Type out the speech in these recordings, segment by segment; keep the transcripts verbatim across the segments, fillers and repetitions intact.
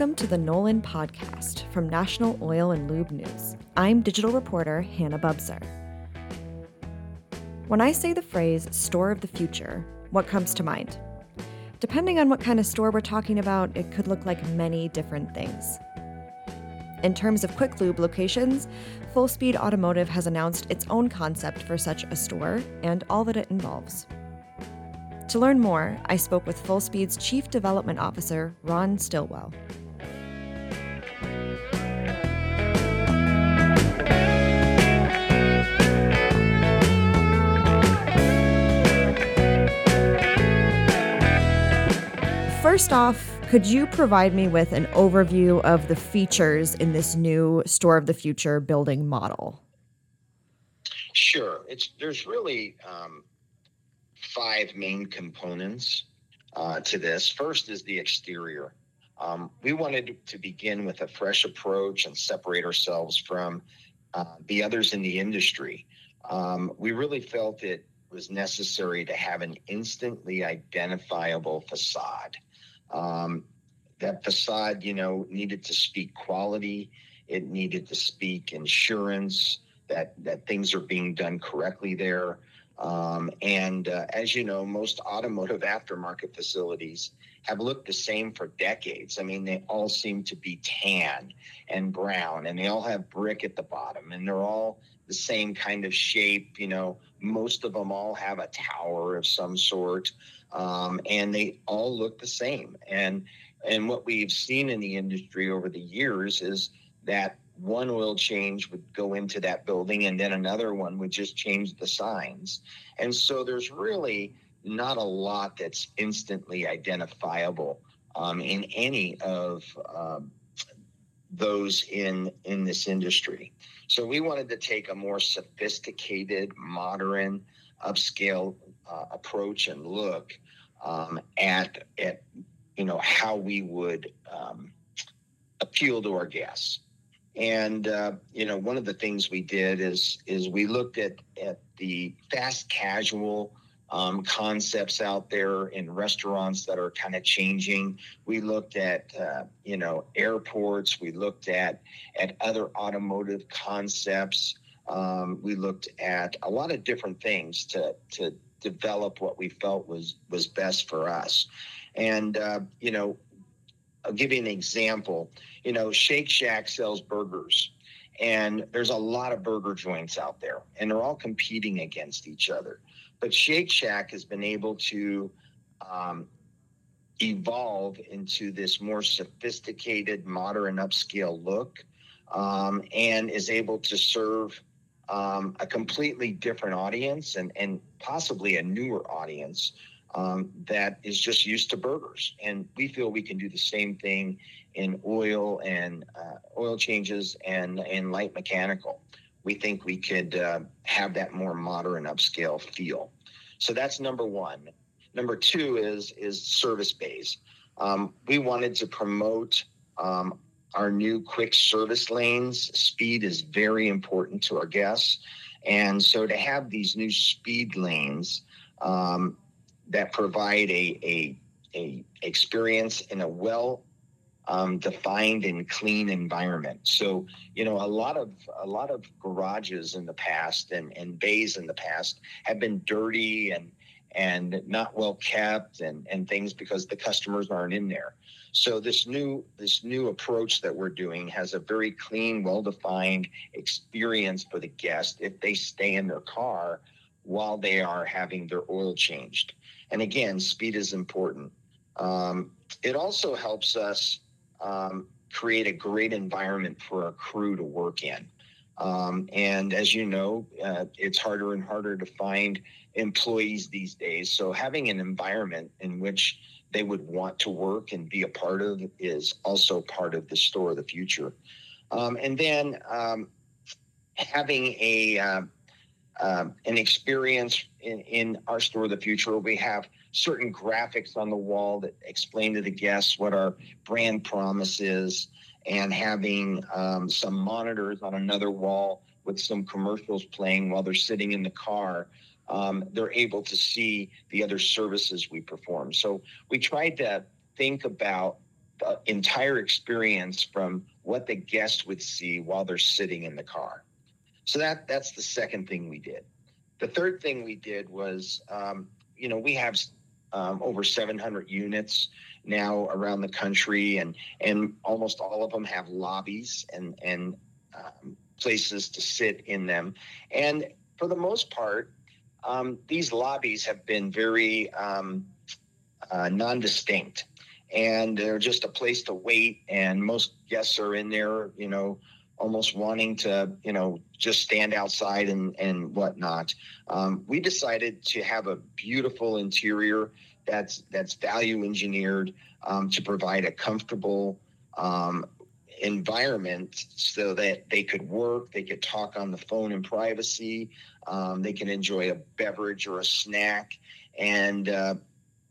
Welcome to the Nolan Podcast from National Oil and Lube News. I'm digital reporter Hanna Bubser. When I say the phrase store of the future, what comes to mind? Depending on what kind of store we're talking about, it could look like many different things. In terms of quick lube locations, Full Speed Automotive has announced its own concept for such a store and all that it involves. To learn more, I spoke with Full Speed's Chief Development Officer, Ron Stilwell. First off, could you provide me with an overview of the features in this new Store of the Future building model? Sure. It's there's really... Um... five main components uh, to this. First is the exterior. Um, we wanted to begin with a fresh approach and separate ourselves from uh, the others in the industry. Um, we really felt it was necessary to have an instantly identifiable facade. Um, that facade, you know, needed to speak quality. It needed to speak insurance, that, that things are being done correctly there. Um, and uh, as you know, most automotive aftermarket facilities have looked the same for decades. I mean, they all seem to be tan and brown, and they all have brick at the bottom, and they're all the same kind of shape. You know, most of them all have a tower of some sort, um, and they all look the same. And and what we've seen in the industry over the years is that one oil change would go into that building, and then another one would just change the signs. And so there's really not a lot that's instantly identifiable um, in any of um, those in in this industry. So we wanted to take a more sophisticated, modern, upscale uh, approach and look um, at at you know how we would um, appeal to our guests. And, uh, you know, one of the things we did is is we looked at, at the fast casual um, concepts out there in restaurants that are kind of changing. We looked at, uh, you know, airports. We looked at, at other automotive concepts. Um, we looked at a lot of different things to to develop what we felt was, was best for us. And, uh, you know, I'll give you an example. You know, Shake Shack sells burgers, and there's a lot of burger joints out there, and they're all competing against each other. But Shake Shack has been able to um, evolve into this more sophisticated, modern, upscale look, um, and is able to serve um, a completely different audience and, and possibly a newer audience Um, that is just used to burgers. And we feel we can do the same thing in oil and uh, oil changes and, and light mechanical. We think we could uh, have that more modern upscale feel. So that's number one. Number two is, is service bays. Um, we wanted to promote um, our new quick service lanes. Speed is very important to our guests. And so to have these new speed lanes um, that provide a, a, a experience in a well um, defined and clean environment. So, you know, a lot of a lot of garages in the past and, and bays in the past have been dirty and and not well kept and, and things because the customers aren't in there. So this new this new approach that we're doing has a very clean, well defined experience for the guest if they stay in their car while they are having their oil changed. And again, speed is important. Um, it also helps us um, create a great environment for our crew to work in. Um, and as you know, uh, it's harder and harder to find employees these days. So having an environment in which they would want to work and be a part of is also part of the Store of the Future. Um, and then um, having a... Uh, Um, an experience in, in our Store of the Future. We have certain graphics on the wall that explain to the guests what our brand promise is, and having um, some monitors on another wall with some commercials playing while they're sitting in the car. Um, they're able to see the other services we perform. So we tried to think about the entire experience from what the guest would see while they're sitting in the car. So that that's the second thing we did. The third thing we did was, um, you know, we have um, over seven hundred units now around the country, and and almost all of them have lobbies and and um, places to sit in them. And for the most part, um, these lobbies have been very um, uh, non-distinct, and they're just a place to wait. And most guests are in there, you know, almost wanting to, you know, just stand outside and, and whatnot. Um, we decided to have a beautiful interior that's that's value engineered um, to provide a comfortable um, environment so that they could work, they could talk on the phone in privacy, um, they can enjoy a beverage or a snack, and, uh,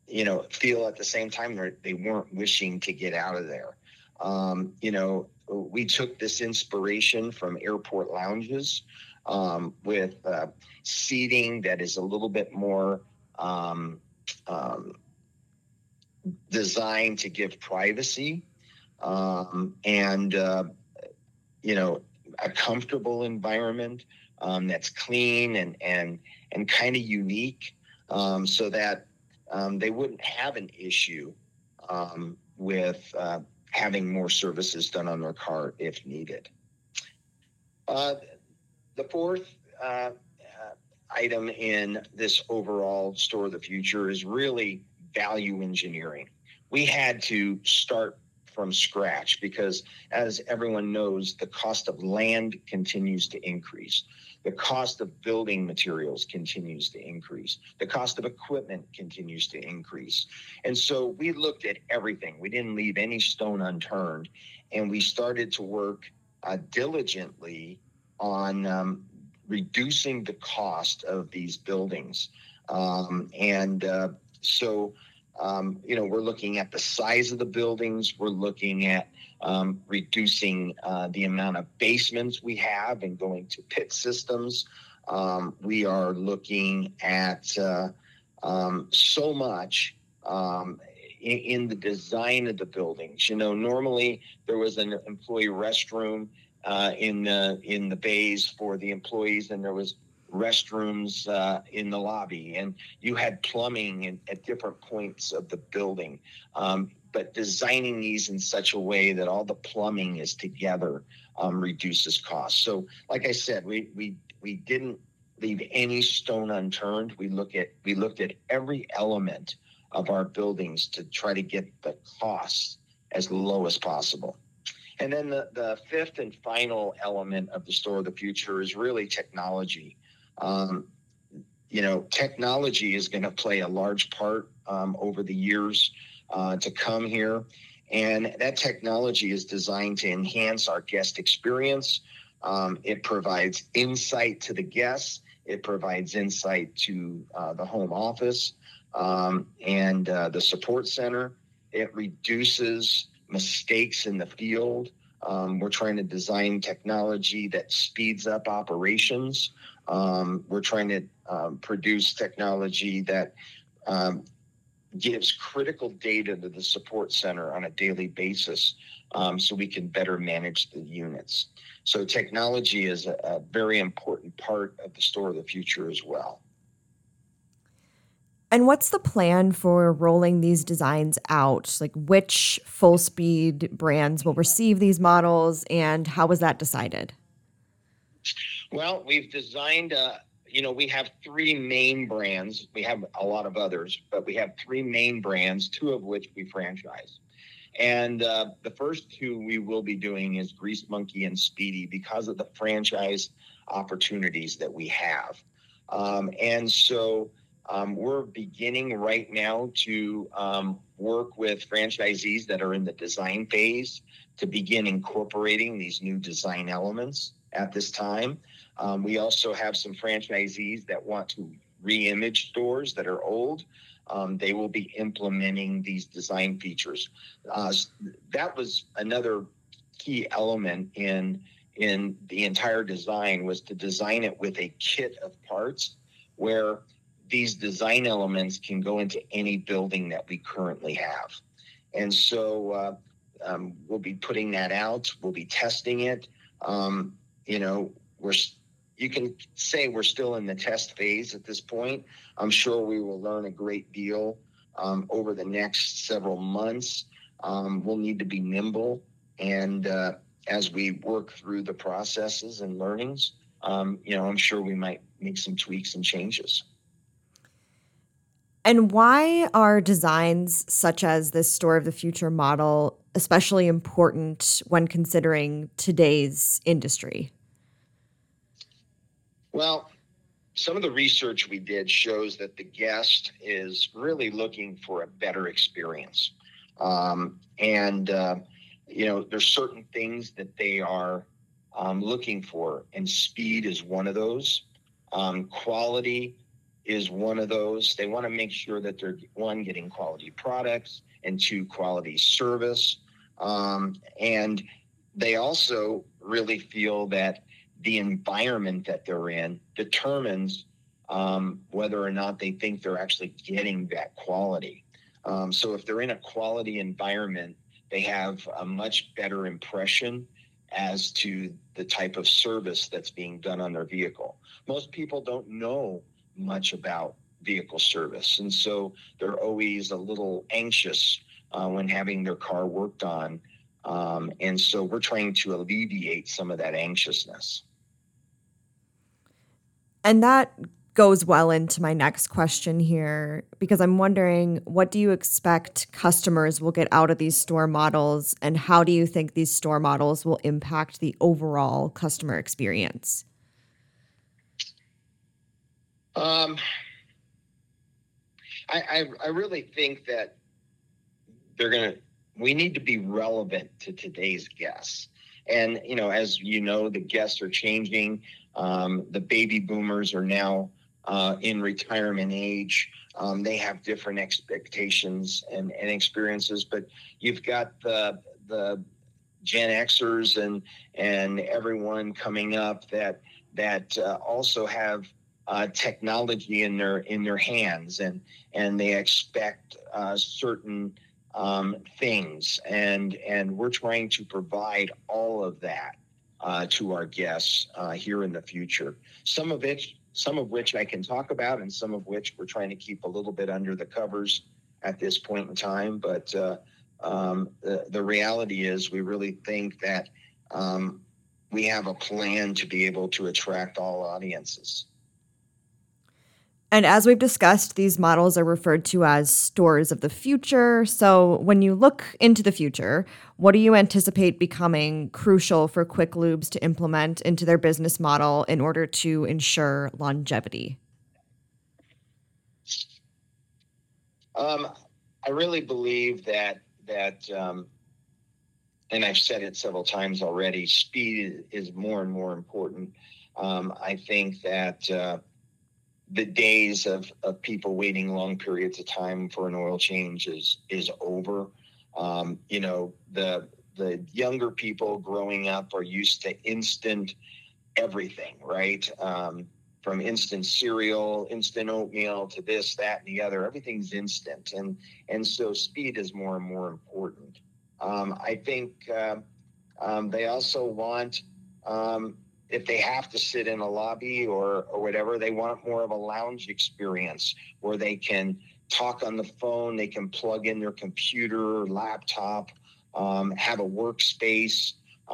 you know, feel at the same time they weren't wishing to get out of there. Um, you know, we took this inspiration from airport lounges um, with uh, seating that is a little bit more um, um, designed to give privacy um, and, uh, you know, a comfortable environment um, that's clean and, and, and kind of unique um, so that um, they wouldn't have an issue um, with uh having more services done on their car if needed. Uh, the fourth uh, uh, item in this overall Store of the Future is really value engineering. We had to start from scratch because, as everyone knows, the cost of land continues to increase. The cost of building materials continues to increase. The cost of equipment continues to increase. And so we looked at everything. We didn't leave any stone unturned. And we started to work uh, diligently on um, reducing the cost of these buildings. Um, and uh, so, um, you know, we're looking at the size of the buildings. We're looking at Um, reducing uh, the amount of basements we have and going to pit systems. Um, we are looking at uh, um, so much um, in, in the design of the buildings. You know, normally there was an employee restroom uh, in the in the bays for the employees, and there was restrooms uh, in the lobby, and you had plumbing in, at different points of the building. Um, But designing these in such a way that all the plumbing is together um, reduces costs. So, like I said, we we we didn't leave any stone unturned. We look at we looked at every element of our buildings to try to get the costs as low as possible. And then the, the fifth and final element of the Store of the Future is really technology. Um, you know, technology is going to play a large part um, over the years Uh, to come here, and that technology is designed to enhance our guest experience. Um, it provides insight to the guests. It provides insight to uh, the home office um, and uh, the support center. It reduces mistakes in the field. Um, we're trying to design technology that speeds up operations. Um, we're trying to um, produce technology that um, gives critical data to the support center on a daily basis um, so we can better manage the units. So technology is a, a very important part of the Store of the Future as well. And what's the plan for rolling these designs out? Like, which Full Speed brands will receive these models, and how was that decided? Well, we've designed a You know, we have three main brands. We have a lot of others, but we have three main brands, two of which we franchise. And uh, the first two we will be doing is Grease Monkey and Speedy because of the franchise opportunities that we have. Um, and so um, we're beginning right now to um, work with franchisees that are in the design phase to begin incorporating these new design elements at this time. Um, we also have some franchisees that want to re-image stores that are old. Um, they will be implementing these design features. Uh, that was another key element in in the entire design, was to design it with a kit of parts where these design elements can go into any building that we currently have. And so uh, Um, we'll be putting that out. We'll be testing it. Um, you know, we're, you can say we're still in the test phase at this point. I'm sure we will learn a great deal um, over the next several months. Um, we'll need to be nimble. And uh, as we work through the processes and learnings, um, you know, I'm sure we might make some tweaks and changes. And why are designs such as this Store of the Future model especially important when considering today's industry? Well, some of the research we did shows that the guest is really looking for a better experience. Um, and, uh, you know, there's certain things that they are um, looking for, and speed is one of those. Um, quality is one of those. They want to make sure that they're, one, getting quality products, and two, quality service. Um, and they also really feel that the environment that they're in determines um, whether or not they think they're actually getting that quality. Um, so if they're in a quality environment, they have a much better impression as to the type of service that's being done on their vehicle. Most people don't know much about vehicle service, and so they're always a little anxious uh, when having their car worked on. Um, and so we're trying to alleviate some of that anxiousness. And that goes well into my next question here, because I'm wondering, what do you expect customers will get out of these store models, and how do you think these store models will impact the overall customer experience? Um, I, I, I really think that they're going to, we need to be relevant to today's guests. And, you know, as you know, the guests are changing. Um, the baby boomers are now uh, in retirement age. Um, they have different expectations and, and experiences, but you've got the, the Gen Xers and, and everyone coming up that, that uh, also have Uh, technology in their in their hands, and and they expect uh, certain um, things, and and we're trying to provide all of that uh, to our guests uh, here in the future. Some of it, some of which I can talk about, and some of which we're trying to keep a little bit under the covers at this point in time. But uh, um, the the reality is, we really think that um, we have a plan to be able to attract all audiences. And as we've discussed, these models are referred to as stores of the future. So when you look into the future, what do you anticipate becoming crucial for Quick Lubes to implement into their business model in order to ensure longevity? Um, I really believe that, that um, and I've said it several times already, speed is more and more important. Um, I think that... Uh, The days of, of people waiting long periods of time for an oil change is is over. Um, you know, the the younger people growing up are used to instant everything, right? Um, from instant cereal, instant oatmeal to this, that, and the other. Everything's instant, and and so speed is more and more important. Um, I think uh, um, they also want. Um, If they have to sit in a lobby or, or whatever, they want more of a lounge experience where they can talk on the phone, they can plug in their computer, laptop, um, have a workspace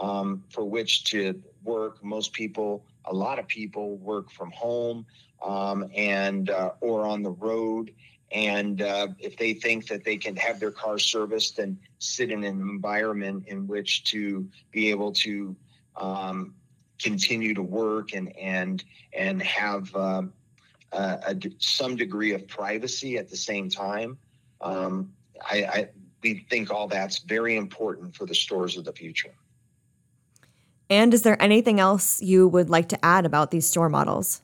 um, for which to work. Most people, a lot of people work from home um, and uh, or on the road. And uh, if they think that they can have their car serviced and sit in an environment in which to be able to um, continue to work and and and have uh, uh, a, some degree of privacy at the same time, um, I, I we think all that's very important for the stores of the future. And is there anything else you would like to add about these store models?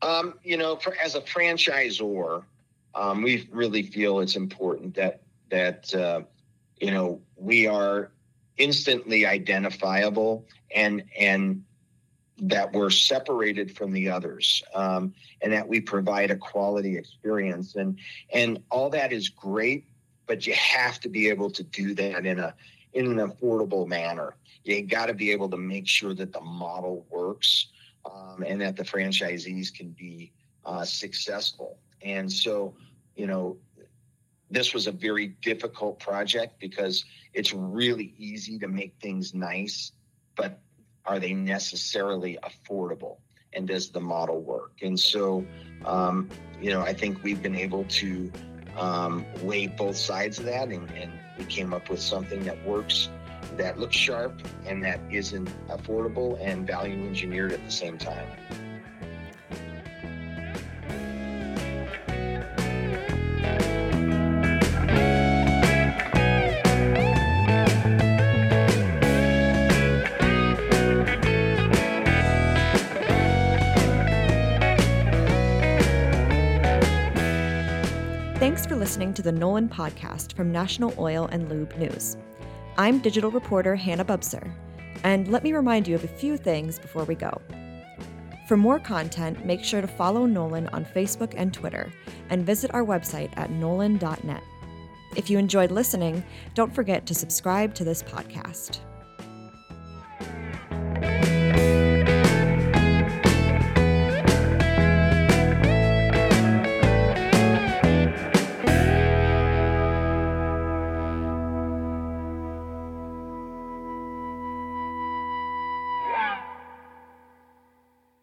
Um, you know, for, as a franchisor, um, we really feel it's important that that uh, you know we are. Instantly identifiable and and that we're separated from the others um, and that we provide a quality experience. And and all that is great, but you have to be able to do that in a in an affordable manner. You got to be able to make sure that the model works um, and that the franchisees can be uh, successful. And so, you know, this was a very difficult project because it's really easy to make things nice, but are they necessarily affordable? And does the model work? And so, um, you know, I think we've been able to um, weigh both sides of that, and, and we came up with something that works, that looks sharp, and that isn't affordable and value engineered at the same time. Thanks for listening to the Nolan Podcast from National Oil and Lube News. I'm digital reporter Hanna Bubser, and let me remind you of a few things before we go. For more content, make sure to follow Nolan on Facebook and Twitter, and visit our website at nolan dot net. If you enjoyed listening, don't forget to subscribe to this podcast.